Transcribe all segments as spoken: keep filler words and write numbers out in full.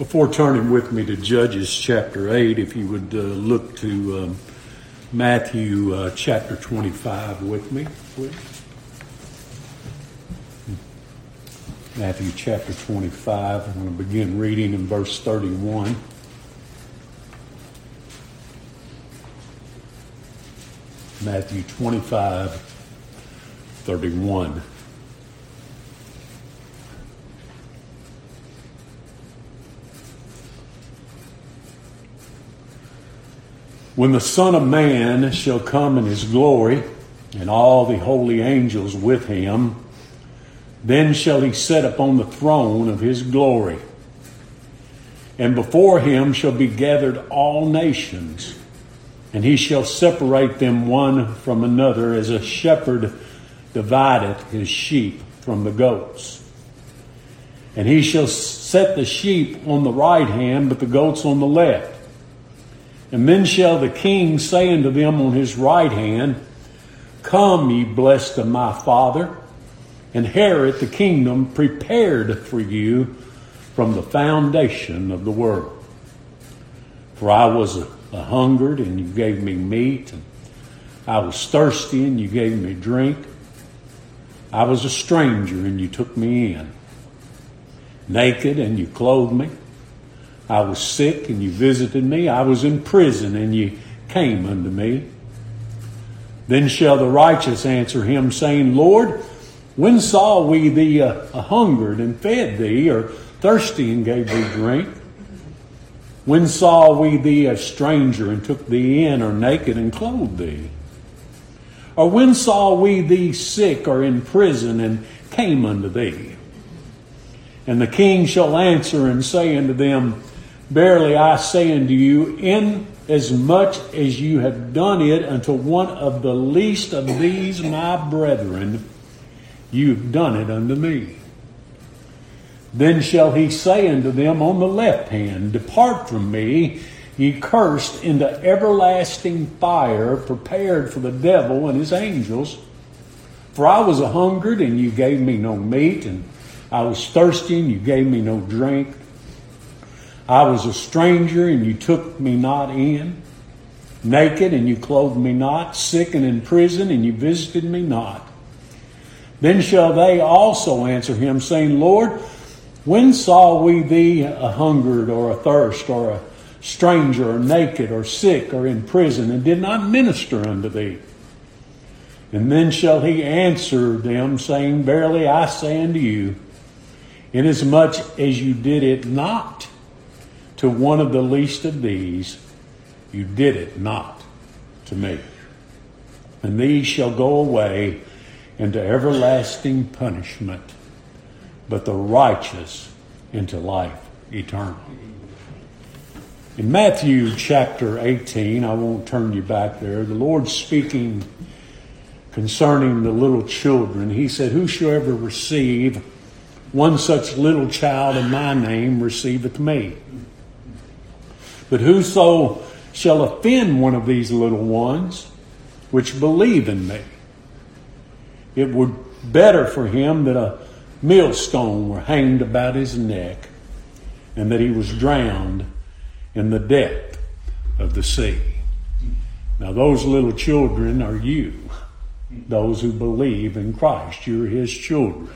Before turning with me to Judges chapter eight, if you would uh, look to um, Matthew uh, chapter twenty-five with me. Matthew chapter twenty-five, I'm going to begin reading in verse thirty-one. Matthew twenty-five, thirty-one. When the Son of Man shall come in his glory, and all the holy angels with him, then shall he sit upon the throne of his glory. And before him shall be gathered all nations, and he shall separate them one from another, as a shepherd divideth his sheep from the goats. And he shall set the sheep on the right hand, but the goats on the left. And then shall the King say unto them on his right hand, Come, ye blessed of my Father, inherit the kingdom prepared for you from the foundation of the world. For I was a, a hungered, and you gave me meat. And I was thirsty, and you gave me drink. I was a stranger, and you took me in. Naked, and you clothed me. I was sick, and you visited me. I was in prison, and you came unto me. Then shall the righteous answer him, saying, Lord, when saw we thee uh, a hungered and fed thee, or thirsty and gave thee drink? When saw we thee a stranger and took thee in, or naked and clothed thee? Or when saw we thee sick or in prison and came unto thee? And the King shall answer and say unto them, Verily I say unto you, in as much as you have done it unto one of the least of these my brethren, you've done it unto me. Then shall he say unto them on the left hand, Depart from me, ye cursed, into everlasting fire, prepared for the devil and his angels. For I was a hungered, and you gave me no meat, and I was thirsty, and you gave me no drink. I was a stranger, and you took me not in. Naked, and you clothed me not. Sick and in prison, and you visited me not. Then shall they also answer him, saying, Lord, when saw we thee a hungered, or a thirst, or a stranger, or naked, or sick, or in prison, and did not minister unto thee? And then shall he answer them, saying, Verily I say unto you, inasmuch as you did it not to one of the least of these, you did it not to me. And these shall go away into everlasting punishment, but the righteous into life eternal. In Matthew chapter eighteen, I won't turn you back there, the Lord speaking concerning the little children, he said, Whosoever receive one such little child in my name receiveth me. But whoso shall offend one of these little ones which believe in me, it were better for him that a millstone were hanged about his neck, and that he was drowned in the depth of the sea. Now those little children are you. Those who believe in Christ, you're his children.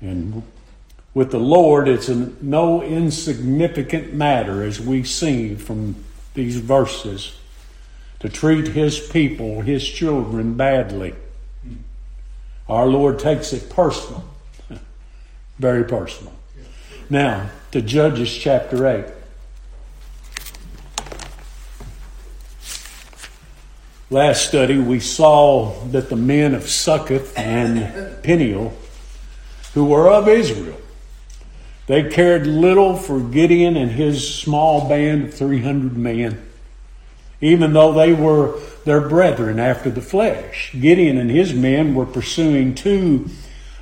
And with the Lord, it's a no insignificant matter, as we see from these verses, to treat his people, his children, badly. Our Lord takes it personal, very personal. Now, to Judges chapter eight. Last study, we saw that the men of Succoth and Peniel, who were of Israel, they cared little for Gideon and his small band of three hundred men, even though they were their brethren after the flesh. Gideon and his men were pursuing two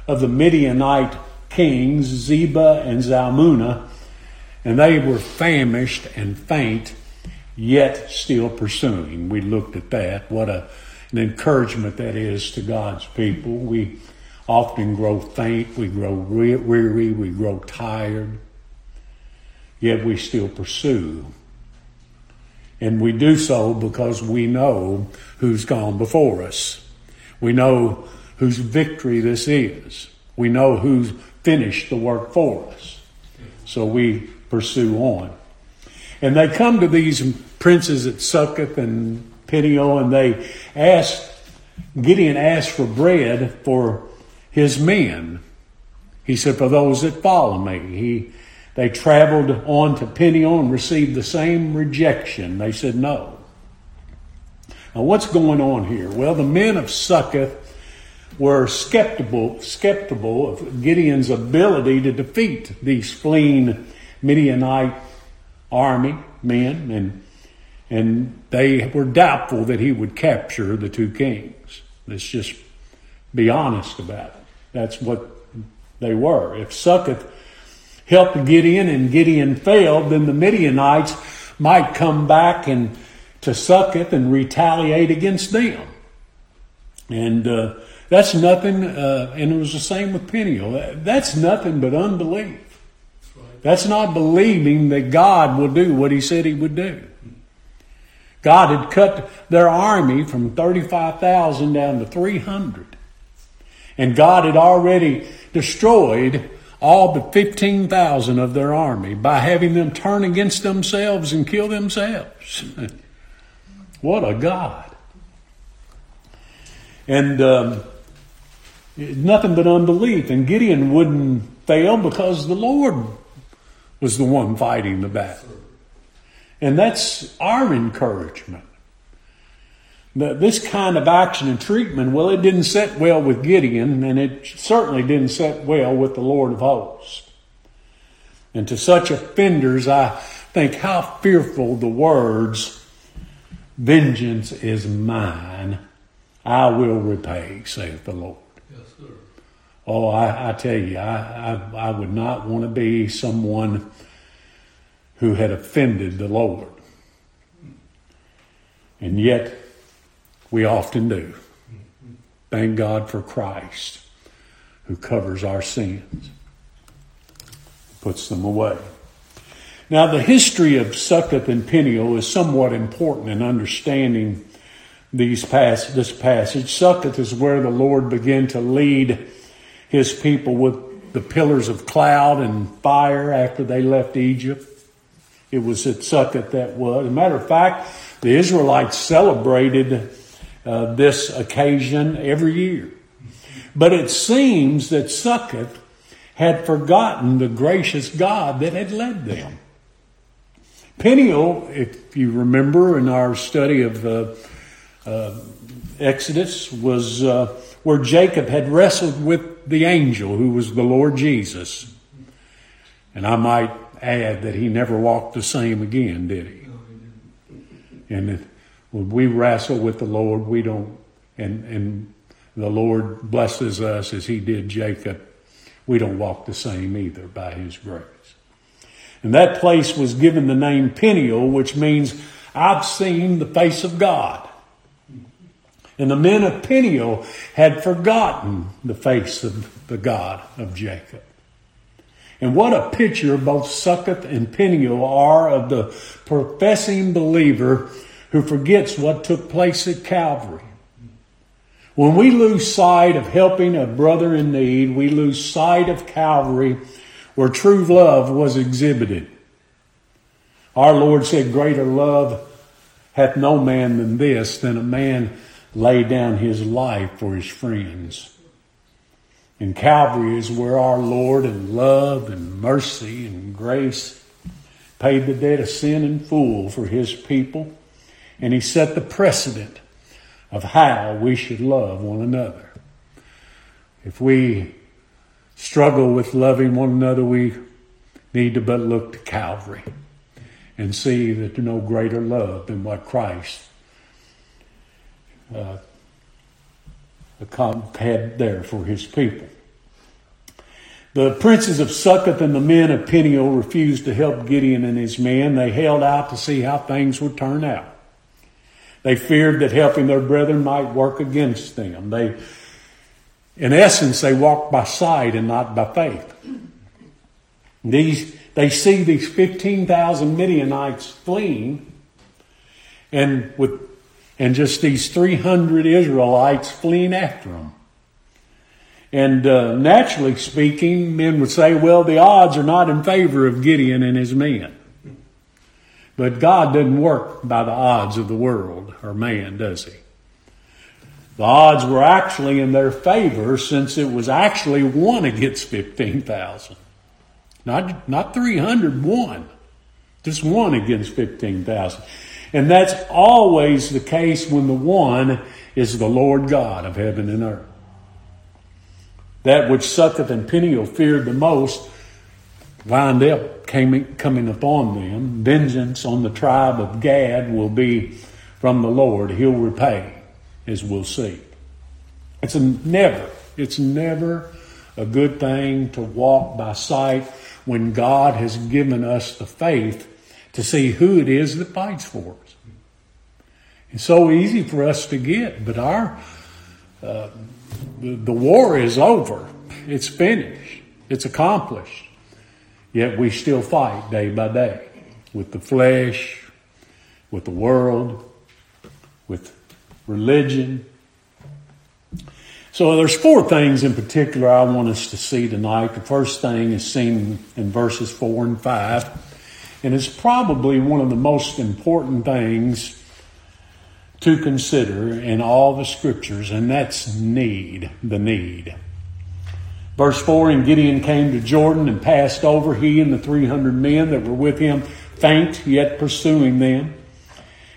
of the Midianite kings, Zebah and Zalmunna, and they were famished and faint, yet still pursuing. We looked at that. What a, an encouragement that is to God's people. We often grow faint, we grow weary, we grow tired. yet we still pursue. And we do so because we know who's gone before us. We know whose victory this is. We know who's finished the work for us. So we pursue on. And they come to these princes at Succoth and Peniel, and they ask, Gideon asked for bread for his men. He said, for those that follow me. He, they traveled on to Peniel and received the same rejection. They said no. Now what's going on here? Well, the men of Succoth were skeptical, skeptical of Gideon's ability to defeat the fleeing Midianite army men, and and they were doubtful that he would capture the two kings. Let's just be honest about it. That's what they were. If Succoth helped Gideon and Gideon failed, then the Midianites might come back and to Succoth and retaliate against them. And uh, that's nothing, uh, and it was the same with Peniel. That's nothing but unbelief. That's not believing that God will do what he said he would do. God had cut their army from thirty-five thousand down to three hundred. And God had already destroyed all but fifteen thousand of their army by having them turn against themselves and kill themselves. What a God. And um, nothing but unbelief. And Gideon wouldn't fail because the Lord was the one fighting the battle. And that's our encouragement. This kind of action and treatment, well, it didn't sit well with Gideon, and it certainly didn't sit well with the Lord of hosts. And to such offenders, I think how fearful the words, vengeance is mine, I will repay, saith the Lord. Yes, sir. Oh, I, I tell you, I, I, I would not want to be someone who had offended the Lord. And yet, we often do. Thank God for Christ who covers our sins, puts them away. Now, the history of Succoth and Peniel is somewhat important in understanding these pas- this passage. Succoth is where the Lord began to lead his people with the pillars of cloud and fire after they left Egypt. It was at Succoth that was. As a matter of fact, the Israelites celebrated uh, this occasion every year. But it seems that Succoth had forgotten the gracious God that had led them. Peniel, if you remember in our study of uh, uh, Exodus, was uh, where Jacob had wrestled with the angel who was the Lord Jesus. And I might add that he never walked the same again, did he? And when we wrestle with the Lord, we don't, and, and the Lord blesses us as he did Jacob, we don't walk the same either by his grace. And that place was given the name Peniel, which means I've seen the face of God. And the men of Peniel had forgotten the face of the God of Jacob. And what a picture both Succoth and Peniel are of the professing believer who forgets what took place at Calvary. When we lose sight of helping a brother in need, we lose sight of Calvary where true love was exhibited. Our Lord said, greater love hath no man than this, than a man lay down his life for his friends. And Calvary is where our Lord in love and mercy and grace paid the debt of sin in full for his people. And he set the precedent of how we should love one another. If we struggle with loving one another, we need to but look to Calvary and see that there's no greater love than what Christ uh, had there for his people. The princes of Succoth and the men of Peniel refused to help Gideon and his men. They held out to see how things would turn out. They feared that helping their brethren might work against them. They, in essence, they walked by sight and not by faith. These, They see these fifteen thousand Midianites fleeing, and with and just these three hundred Israelites fleeing after them. And uh, naturally speaking, men would say, well, the odds are not in favor of Gideon and his men. But God doesn't work by the odds of the world or man, does he? The odds were actually in their favor, since it was actually one against fifteen thousand. Not, not three hundred, one. Just one against fifteen thousand. And that's always the case when the one is the Lord God of heaven and earth. That which Succoth and Peniel feared the most wound up came, coming upon them. Vengeance on the tribe of Gad will be from the Lord. He'll repay, as we'll see. It's a never, it's never a good thing to walk by sight when God has given us the faith to see who it is that fights for us. It's so easy for us to get, but our uh, the, the war is over. It's finished. It's accomplished. Yet we still fight day by day with the flesh, with the world, with religion. So there's four things in particular I want us to see tonight. The first thing is seen in verses four and five. And it's probably one of the most important things to consider in all the scriptures, and that's need, the need. Verse four, and Gideon came to Jordan and passed over, he and the three hundred men that were with him, faint, yet pursuing them.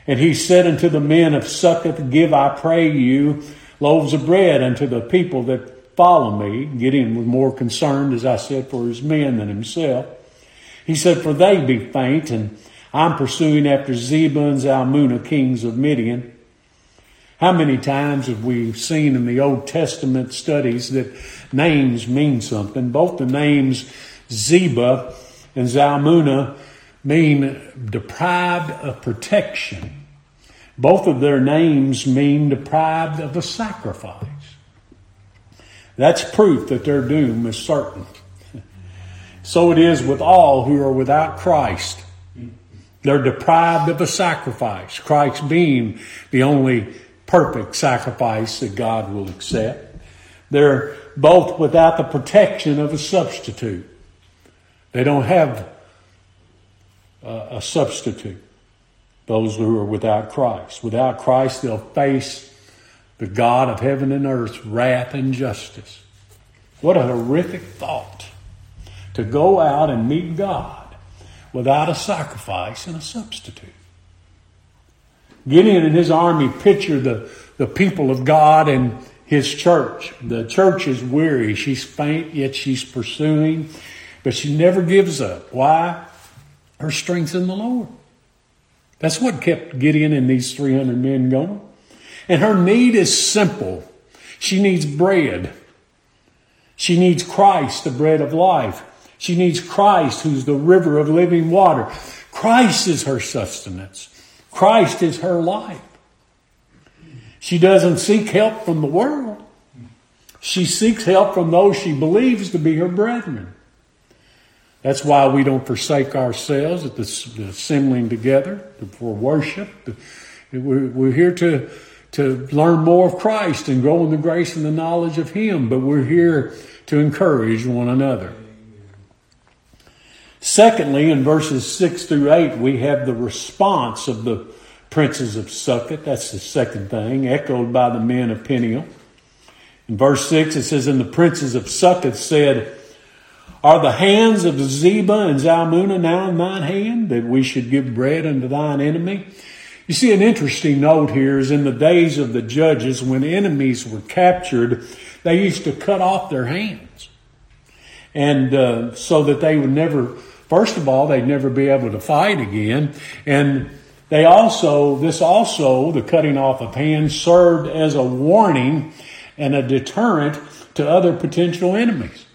And he said unto the men of Succoth, give, I pray you, loaves of bread unto the people that follow me. Gideon was more concerned, as I said, for his men than himself. He said, for they be faint, and I'm pursuing after Zebah and Zalmunna, kings of Midian. How many times have we seen in the Old Testament studies that names mean something? Both the names Zebah and Zalmunna mean deprived of protection. Both of their names mean deprived of a sacrifice. That's proof that their doom is certain. So it is with all who are without Christ. They're deprived of a sacrifice, Christ being the only perfect sacrifice that God will accept. They're both without the protection of a substitute. They don't have a substitute, those who are without Christ. Without Christ, they'll face the God of heaven and earth's wrath and justice. What a horrific thought, to go out and meet God without a sacrifice and a substitute. Gideon and his army picture the, the people of God and his church. The church is weary. She's faint, yet she's pursuing. But she never gives up. Why? Her strength's in the Lord. That's what kept Gideon and these three hundred men going. And her need is simple. She needs bread. She needs Christ, the bread of life. She needs Christ, who's the river of living water. Christ is her sustenance. Christ is her life. She doesn't seek help from the world. She seeks help from those she believes to be her brethren. That's why we don't forsake ourselves at the assembling together for worship. We're here to, to learn more of Christ and grow in the grace and the knowledge of Him, but we're here to encourage one another. Secondly, in verses six through eight, we have the response of the princes of Succoth. That's the second thing, echoed by the men of Peniel. In verse six, it says, and the princes of Succoth said, are the hands of Zebah and Zalmunna now in thine hand, that we should give bread unto thine enemy? You see, an interesting note here is in the days of the judges, when enemies were captured, they used to cut off their hands. And uh, so that they would never... First of all, they'd never be able to fight again. And they also, this also, the cutting off of hands, served as a warning and a deterrent to other potential enemies.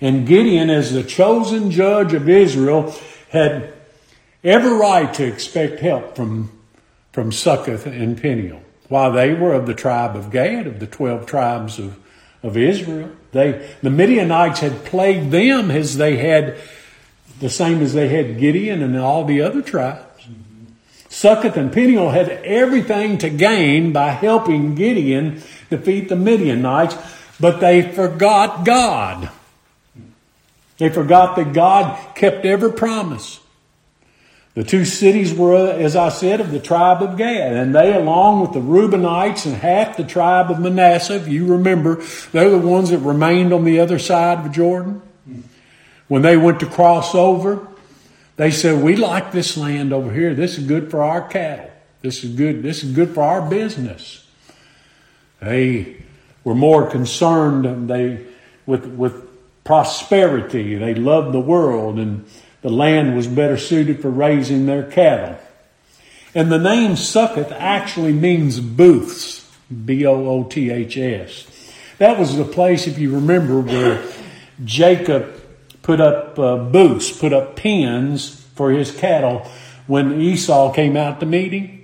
And Gideon, as the chosen judge of Israel, had every right to expect help from, from Succoth and Peniel. While they were of the tribe of Gad, of the twelve tribes of, of Israel, they, the Midianites had plagued them as they had the same as they had Gideon and all the other tribes. Succoth and Peniel had everything to gain by helping Gideon defeat the Midianites, but they forgot God. They forgot that God kept every promise. The two cities were, as I said, of the tribe of Gad, and they, along with the Reubenites and half the tribe of Manasseh, if you remember, they're the ones that remained on the other side of Jordan. When they went to cross over, they said, "We like this land over here. This is good for our cattle. This is good. This is good for our business." They were more concerned they with with prosperity. They loved the world, and the land was better suited for raising their cattle. And the name Succoth actually means booths, B O O T H S. That was the place, if you remember, where Jacob put up uh, booths, put up pens for his cattle when Esau came out to meet him.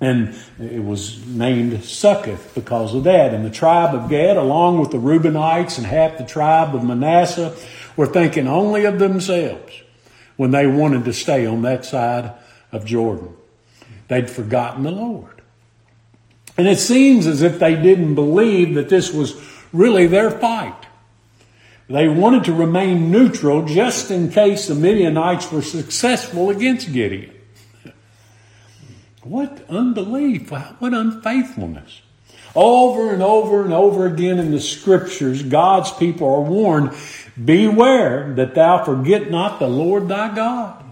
And it was named Succoth because of that. And the tribe of Gad, along with the Reubenites and half the tribe of Manasseh, were thinking only of themselves when they wanted to stay on that side of Jordan. They'd forgotten the Lord. And it seems as if they didn't believe that this was really their fight. They wanted to remain neutral just in case the Midianites were successful against Gideon. What unbelief, what unfaithfulness. Over and over and over again in the Scriptures, God's people are warned, "Beware that thou forget not the Lord thy God."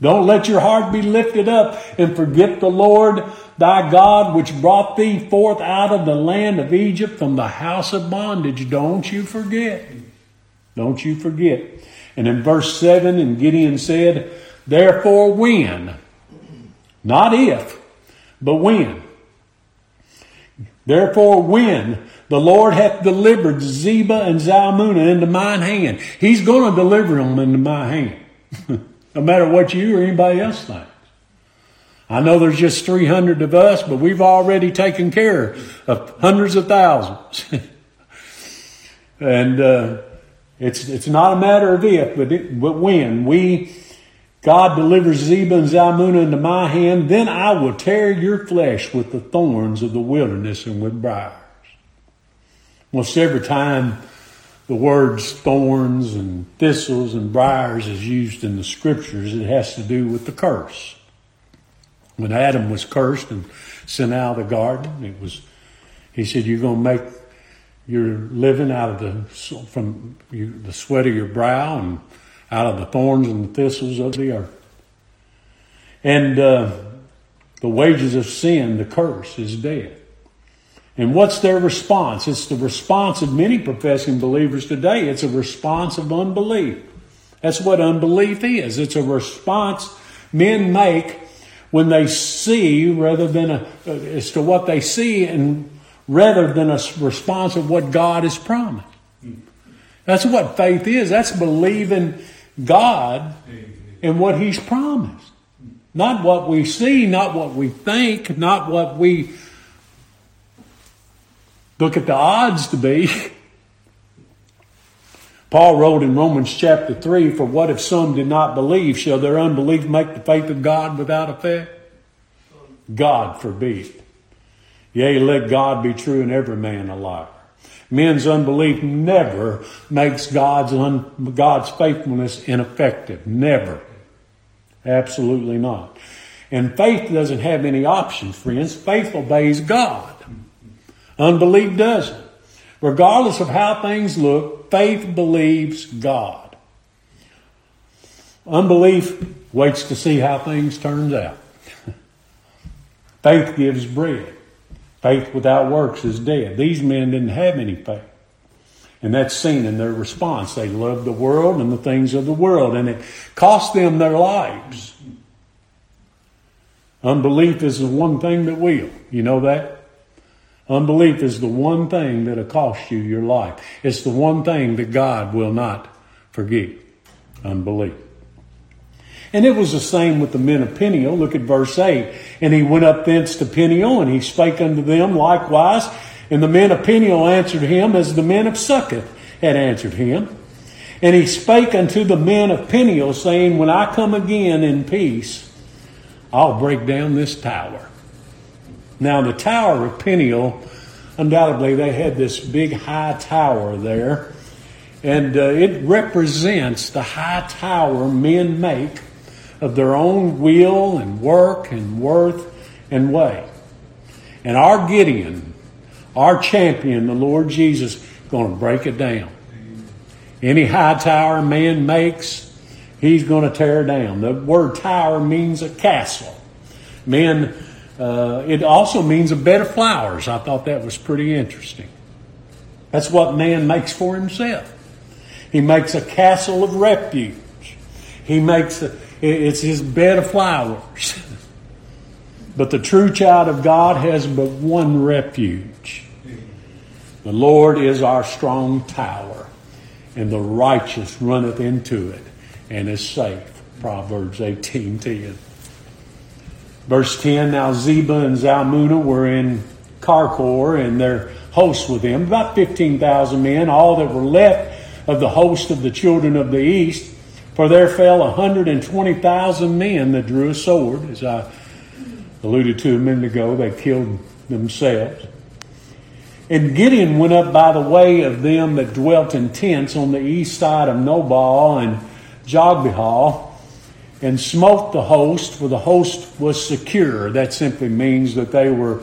Don't let your heart be lifted up and forget the Lord thy God, which brought thee forth out of the land of Egypt from the house of bondage. Don't you forget. Don't you forget. And in verse seven, and Gideon said, "Therefore when," not if, but when. "Therefore when the Lord hath delivered Zebah and Zalmunna into mine hand." He's going to deliver them into my hand. No matter what you or anybody else thinks. I know there's just three hundred of us, but we've already taken care of hundreds of thousands. and uh, it's it's not a matter of if, but, it, but when. We, God delivers Zebah and Zalmunna into my hand, then I will tear your flesh with the thorns of the wilderness and with briars. Almost every time the words thorns and thistles and briars is used in the Scriptures, it has to do with the curse. When Adam was cursed and sent out of the garden, it was, he said, "You're going to make your living out of the from you, the sweat of your brow and out of the thorns and the thistles of the earth." And uh, the wages of sin, the curse, is death. And what's their response? It's the response of many professing believers today. It's a response of unbelief. That's what unbelief is. It's a response men make when they see rather than a, as to what they see and rather than a response of what God has promised. That's what faith is. That's believing God and what He's promised. Not what we see, not what we think, not what we look at the odds to be. Paul wrote in Romans chapter three, "For what if some did not believe? Shall their unbelief make the faith of God without effect? God forbid. Yea, let God be true and every man a liar." Men's unbelief never makes God's un, God's faithfulness ineffective. Never. Absolutely not. And faith doesn't have any options, friends. Faith obeys God. Unbelief doesn't. Regardless of how things look, faith believes God. Unbelief waits to see how things turns out. Faith gives bread. Faith without works is dead. These men didn't have any faith. And that's seen in their response. They loved the world and the things of the world, and it cost them their lives. Unbelief is the one thing that will. You know that? Unbelief is the one thing that'll cost you your life. It's the one thing that God will not forgive. Unbelief. And it was the same with the men of Peniel. Look at verse eight. "And he went up thence to Peniel, and he spake unto them likewise. And the men of Peniel answered him as the men of Succoth had answered him. And he spake unto the men of Peniel, saying, when I come again in peace, I'll break down this tower. Now the tower of Peniel, undoubtedly they had this big high tower there. And uh, it represents the high tower men make of their own will and work and worth and way. And our Gideon, our champion, the Lord Jesus, going to break it down. Any high tower man makes, he's going to tear down. The word tower means a castle. Men, uh, it also means a bed of flowers. I thought that was pretty interesting. That's what man makes for himself. He makes a castle of refuge. He makes a, it's his bed of flowers. But the true child of God has but one refuge. The Lord is our strong tower, and the righteous runneth into it and is safe. Proverbs eighteen ten. Verse ten, now Zebah and Zalmunna were in Karkor, and their hosts with them, about fifteen thousand men, all that were left of the host of the children of the east. For there fell one hundred twenty thousand men that drew a sword. As I alluded to a minute ago, they killed themselves. And Gideon went up by the way of them that dwelt in tents on the east side of Nobah and Jogbehah, and smote the host, for the host was secure. That simply means that they were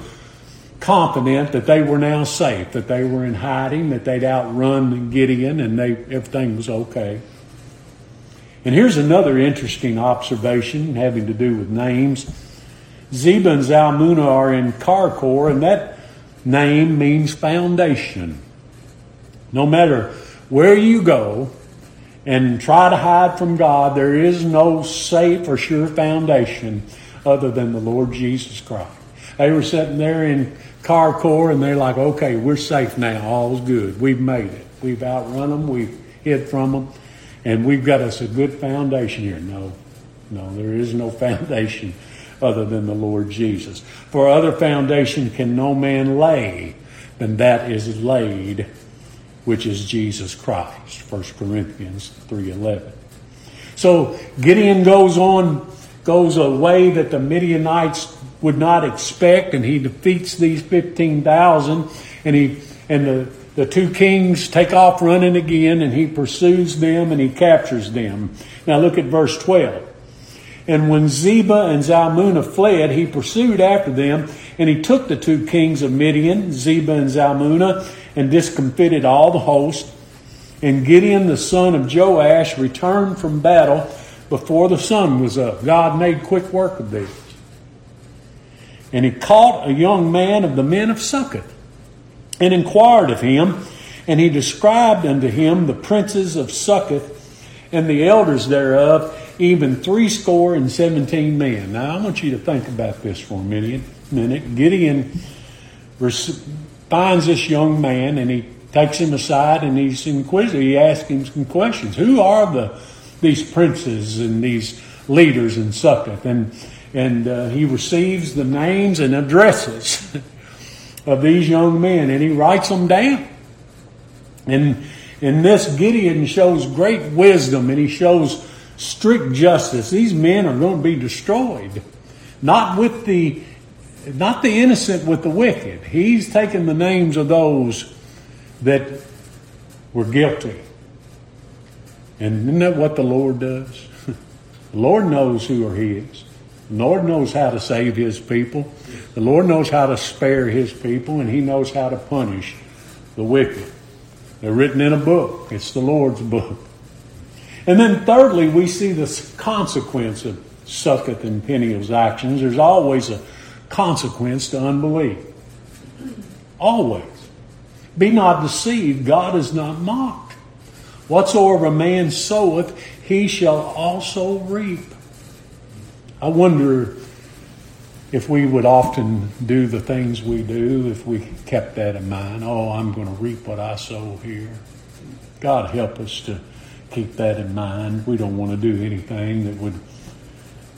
confident that they were now safe, that they were in hiding, that they'd outrun Gideon, and they, everything was okay. And here's another interesting observation having to do with names. Zebah and Zalmunna are in Karkor, and that name means foundation. No matter where you go and try to hide from God, there is no safe or sure foundation other than the Lord Jesus Christ. They were sitting there in Karkor, and they're like, okay, we're safe now. All's good. We've made it. We've outrun them. We've hid from them. And we've got us a good foundation here. No, no, there is no foundation other than the Lord Jesus. For other foundation can no man lay than that is laid, which is Jesus Christ. First Corinthians three eleven. So Gideon goes on, goes a way that the Midianites would not expect, and he defeats these fifteen thousand, and he and the, the two kings take off running again, and he pursues them and he captures them. Now look at verse twelve. And when Zebah and Zalmunna fled, he pursued after them, and he took the two kings of Midian, Zebah and Zalmunna, and discomfited all the host. And Gideon the son of Joash returned from battle before the sun was up. God made quick work of this. And he caught a young man of the men of Succoth, and inquired of him, and he described unto him the princes of Succoth, and the elders thereof, even threescore and seventeen men. Now, I want you to think about this for a minute. Gideon finds this young man, and he takes him aside, and he's inquisitive. He asks him some questions. Who are the these princes and these leaders in Succoth? And and uh, he receives the names and addresses of these young men, and he writes them down. And in this, Gideon shows great wisdom, and he shows strict justice. These men are going to be destroyed. Not with the not the innocent with the wicked. He's taken the names of those that were guilty. And isn't that what the Lord does? The Lord knows who are his. The Lord knows how to save his people. The Lord knows how to spare his people, and he knows how to punish the wicked. They're written in a book. It's the Lord's book. And then thirdly, we see the consequence of Succoth and Peniel's actions. There's always a consequence to unbelief. Always. Be not deceived. God is not mocked. Whatsoever a man soweth, he shall also reap. I wonder if we would often do the things we do if we kept that in mind. Oh, I'm going to reap what I sow here. God help us to keep that in mind. We don't want to do anything that would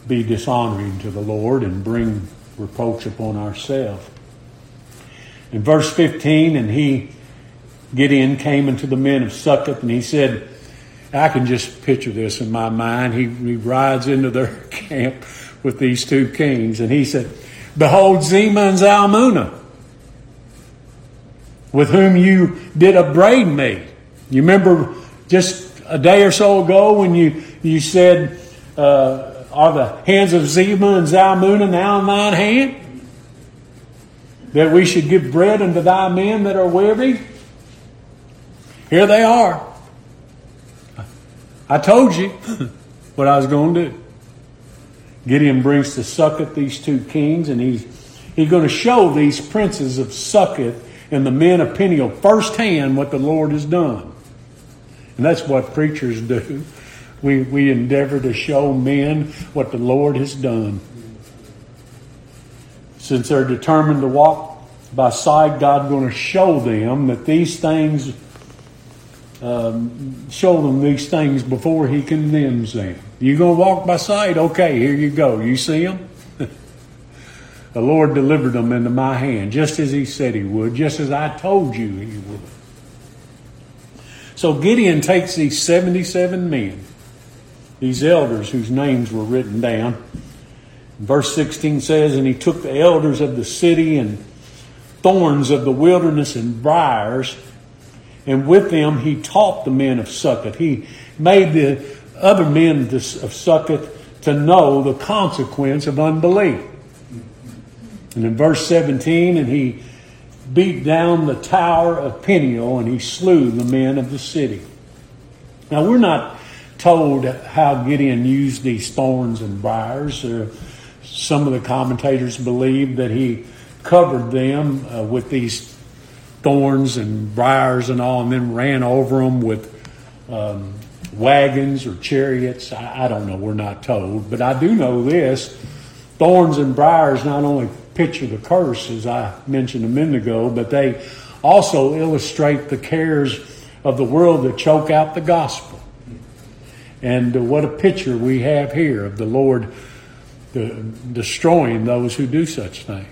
be dishonoring to the Lord and bring reproach upon ourselves. In verse fifteen, and he, Gideon, came unto the men of Succoth, and he said, I can just picture this in my mind. He, he rides into their camp with these two kings, and he said, "Behold, Zemah and Zalmunna, with whom you did upbraid me." You remember just a day or so ago when you, you said, uh, "Are the hands of Zebah and Zalmunna now in thine hand? That we should give bread unto thy men that are weary? Here they are. I told you what I was going to do." Gideon brings to Succoth these two kings, and he's, he's going to show these princes of Succoth and the men of Peniel firsthand what the Lord has done. And that's what preachers do. We, we endeavor to show men what the Lord has done. Since they're determined to walk by sight, God's going to show them that these things, um, show them these things before He condemns them. You're going to walk by sight? Okay, here you go. You see them? The Lord delivered them into my hand, just as He said He would, just as I told you He would. So Gideon takes these seventy-seven men, these elders whose names were written down. Verse sixteen says, "And he took the elders of the city and thorns of the wilderness and briars, and with them he taught the men of Succoth." He made the other men of Succoth to know the consequence of unbelief. And in verse seventeen, "And he beat down the tower of Peniel, and he slew the men of the city." Now, we're not told how Gideon used these thorns and briars. Some of the commentators believe that he covered them uh, with these thorns and briars and all, and then ran over them with um, wagons or chariots. I, I don't know. We're not told. But I do know this. Thorns and briars not only picture the curse, as I mentioned a minute ago, but they also illustrate the cares of the world that choke out the gospel. And what a picture we have here of the Lord destroying those who do such things.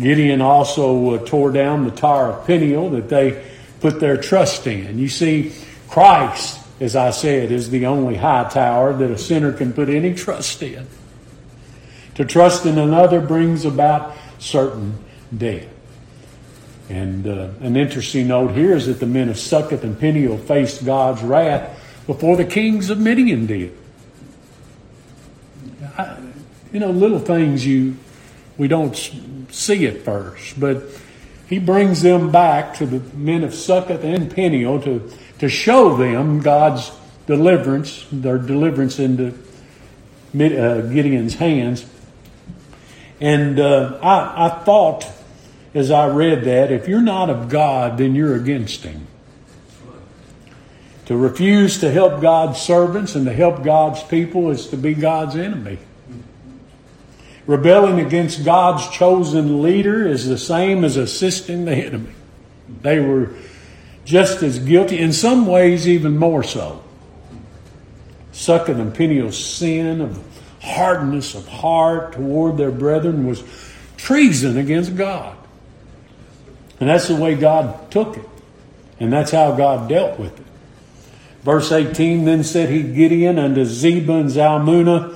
Gideon also tore down the tower of Peniel that they put their trust in. You see, Christ, as I said, is the only high tower that a sinner can put any trust in. To trust in another brings about certain death. And uh, an interesting note here is that the men of Succoth and Peniel faced God's wrath before the kings of Midian did. I, you know, little things you we don't see at first, but he brings them back to the men of Succoth and Peniel to, to show them God's deliverance, their deliverance into uh, Gideon's hands. And uh, I, I thought as I read that, if you're not of God, then you're against Him. To refuse to help God's servants and to help God's people is to be God's enemy. Rebelling against God's chosen leader is the same as assisting the enemy. They were just as guilty, in some ways even more so. Succoth and Peniel's sin of hardness of heart toward their brethren was treason against God. And that's the way God took it. And that's how God dealt with it. Verse eighteen, "Then said he, Gideon, unto Zebah and Zalmunna,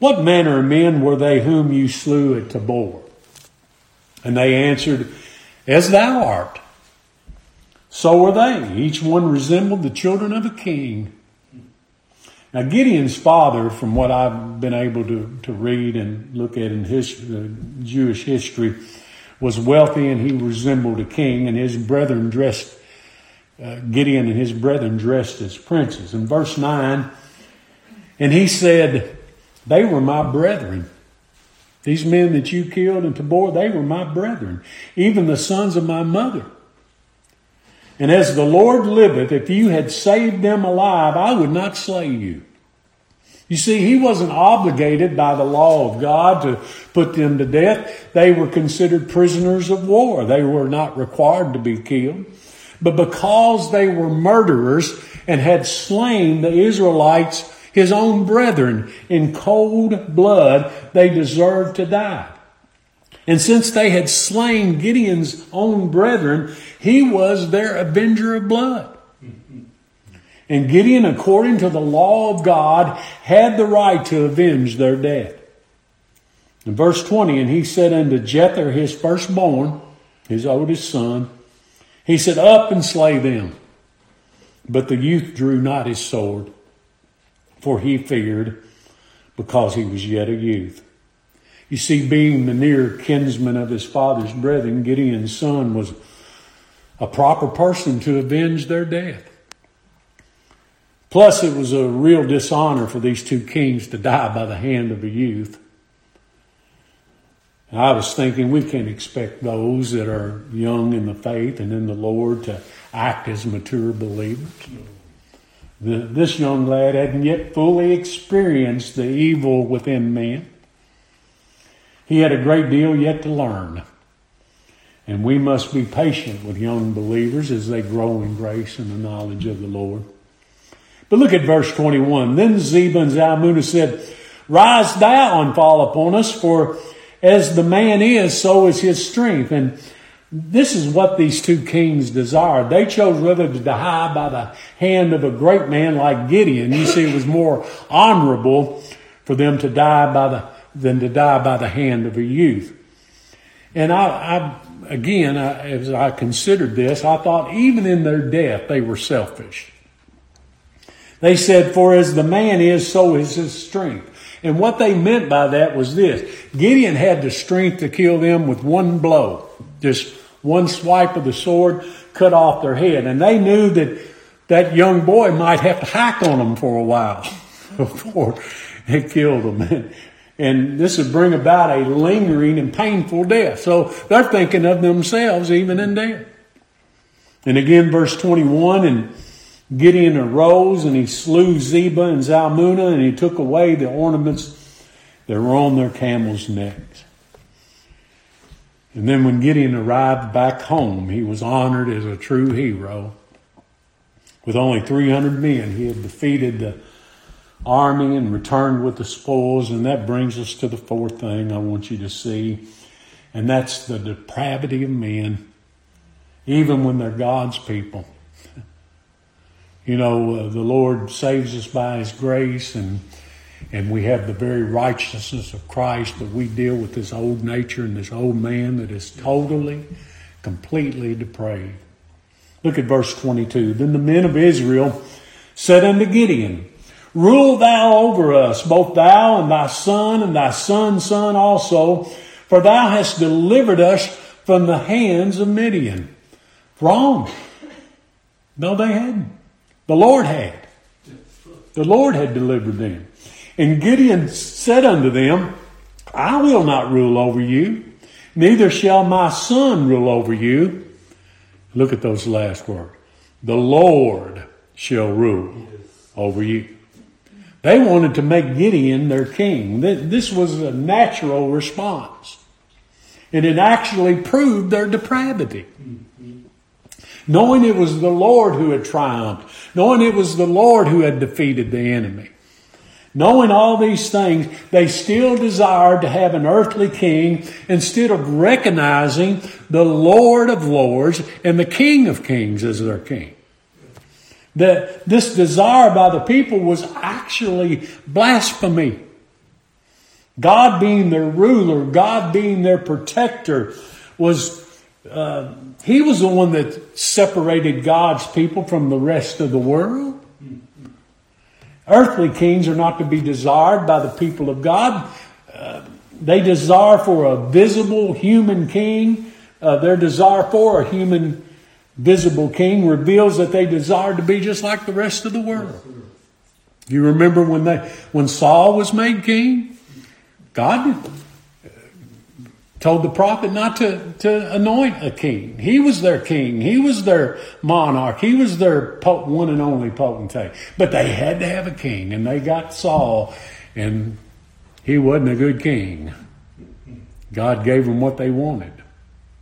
What manner of men were they whom you slew at Tabor? And they answered, As thou art, so were they. Each one resembled the children of a king." Now Gideon's father, from what I've been able to, to read and look at in his, uh, Jewish history, was wealthy, and he resembled a king, and his brethren dressed Uh, Gideon and his brethren dressed as princes. In verse nine, "And he said, They were my brethren. These men that you killed in Tabor, they were my brethren, even the sons of my mother. And as the Lord liveth, if you had saved them alive, I would not slay you." You see, he wasn't obligated by the law of God to put them to death. They were considered prisoners of war. They were not required to be killed. But because they were murderers and had slain the Israelites, his own brethren, in cold blood, they deserved to die. And since they had slain Gideon's own brethren, he was their avenger of blood. And Gideon, according to the law of God, had the right to avenge their death. In verse twenty, and he said unto Jether, his firstborn, his oldest son, he said, up and slay them. But the youth drew not his sword, for he feared, because he was yet a youth. You see, being the near kinsman of his father's brethren, Gideon's son was a proper person to avenge their death. Plus, it was a real dishonor for these two kings to die by the hand of a youth. And I was thinking, we can expect those that are young in the faith and in the Lord to act as mature believers. The, this young lad hadn't yet fully experienced the evil within man. He had a great deal yet to learn. And we must be patient with young believers as they grow in grace and the knowledge of the Lord. But look at verse twenty-one. Then Zebah and Zalmunna said, Rise thou and fall upon us, for as the man is, so is his strength. And this is what these two kings desired. They chose rather to die by the hand of a great man like Gideon. You see, it was more honorable for them to die by the than to die by the hand of a youth. And I, I again, I, as I considered this, I thought even in their death they were selfish. They said, "For as the man is, so is his strength." And what they meant by that was this: Gideon had the strength to kill them with one blow, just one swipe of the sword, cut off their head. And they knew that that young boy might have to hack on them for a while before it killed them. And, and this would bring about a lingering and painful death. So they're thinking of themselves even in death. And again, verse twenty-one, and Gideon arose and he slew Zebah and Zalmunna, and he took away the ornaments that were on their camels' necks. And then when Gideon arrived back home, he was honored as a true hero. With only three hundred men, he had defeated the army and returned with the spoils. And that brings us to the fourth thing I want you to see, and that's the depravity of men, even when they're God's people. You know, uh, the Lord saves us by His grace, and and we have the very righteousness of Christ, but we deal with this old nature and this old man that is totally, completely depraved. Look at verse twenty-two. Then the men of Israel said unto Gideon, Rule thou over us, both thou and thy son and thy son's son also, for thou hast delivered us from the hands of Midian. Wrong. No, they hadn't. The Lord had. The Lord had delivered them. And Gideon said unto them, I will not rule over you, neither shall my son rule over you. Look at those last words. The Lord shall rule over you. They wanted to make Gideon their king. This was a natural response. And it actually proved their depravity. Knowing it was the Lord who had triumphed. Knowing it was the Lord who had defeated the enemy. Knowing all these things, they still desired to have an earthly king instead of recognizing the Lord of Lords and the King of Kings as their king. That this desire by the people was actually blasphemy. God being their ruler, God being their protector, was uh, He was the one that separated God's people from the rest of the world. Earthly kings are not to be desired by the people of God. Uh, they desire for a visible human king. Uh, their desire for a human visible king reveals that they desire to be just like the rest of the world. You remember when they, when Saul was made king? God told the prophet not to, to anoint a king. He was their king. He was their monarch. He was their one and only potentate. But they had to have a king, and they got Saul, and he wasn't a good king. God gave them what they wanted.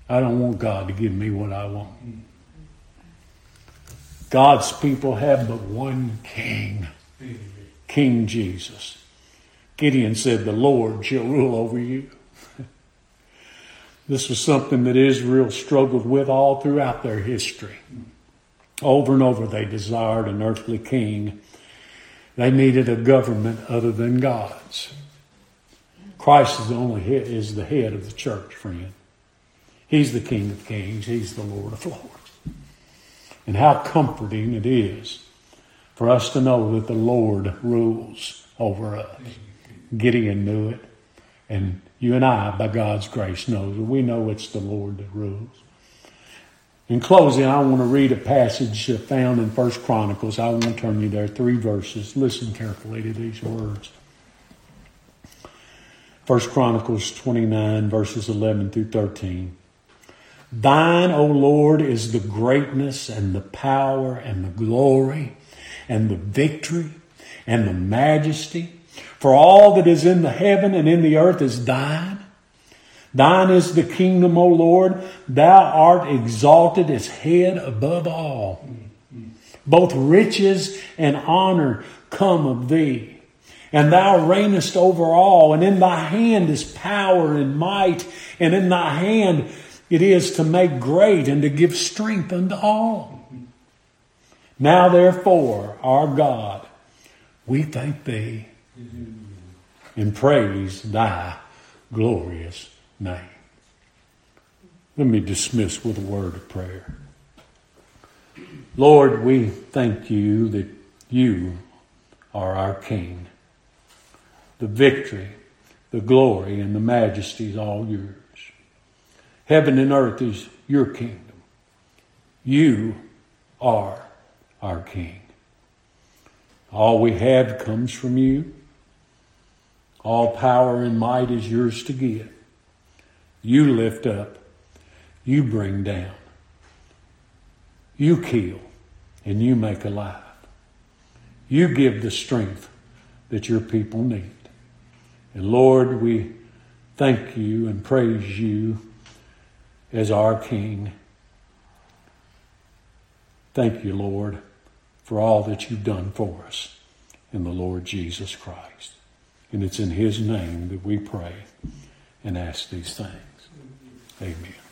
I don't want God to give me what I want. God's people have but one king, King Jesus. Gideon said, The Lord shall rule over you. This was something that Israel struggled with all throughout their history. Over and over they desired an earthly king. They needed a government other than God's. Christ is the only head, is the head of the church, friend. He's the King of Kings. He's the Lord of Lords. And how comforting it is for us to know that the Lord rules over us. Gideon knew it. And you and I, by God's grace, know that we know it's the Lord that rules. In closing, I want to read a passage found in First Chronicles. I want to turn you there, three verses. Listen carefully to these words. First Chronicles twenty-nine, verses eleven through thirteen. Thine, O Lord, is the greatness and the power and the glory and the victory and the majesty. For all that is in the heaven and in the earth is thine. Thine is the kingdom, O Lord. Thou art exalted as head above all. Both riches and honor come of thee. And thou reignest over all. And in thy hand is power and might. And in thy hand it is to make great and to give strength unto all. Now, therefore, our God, we thank thee and praise thy glorious name. Let me dismiss with a word of prayer. Lord, we thank you that you are our King. The victory, the glory, and the majesty is all yours. Heaven and earth is your kingdom. You are our King. All we have comes from you. All power and might is yours to give. You lift up. You bring down. You kill and you make alive. You give the strength that your people need. And Lord, we thank you and praise you as our King. Thank you, Lord, for all that you've done for us in the Lord Jesus Christ. And it's in his name that we pray and ask these things. Amen.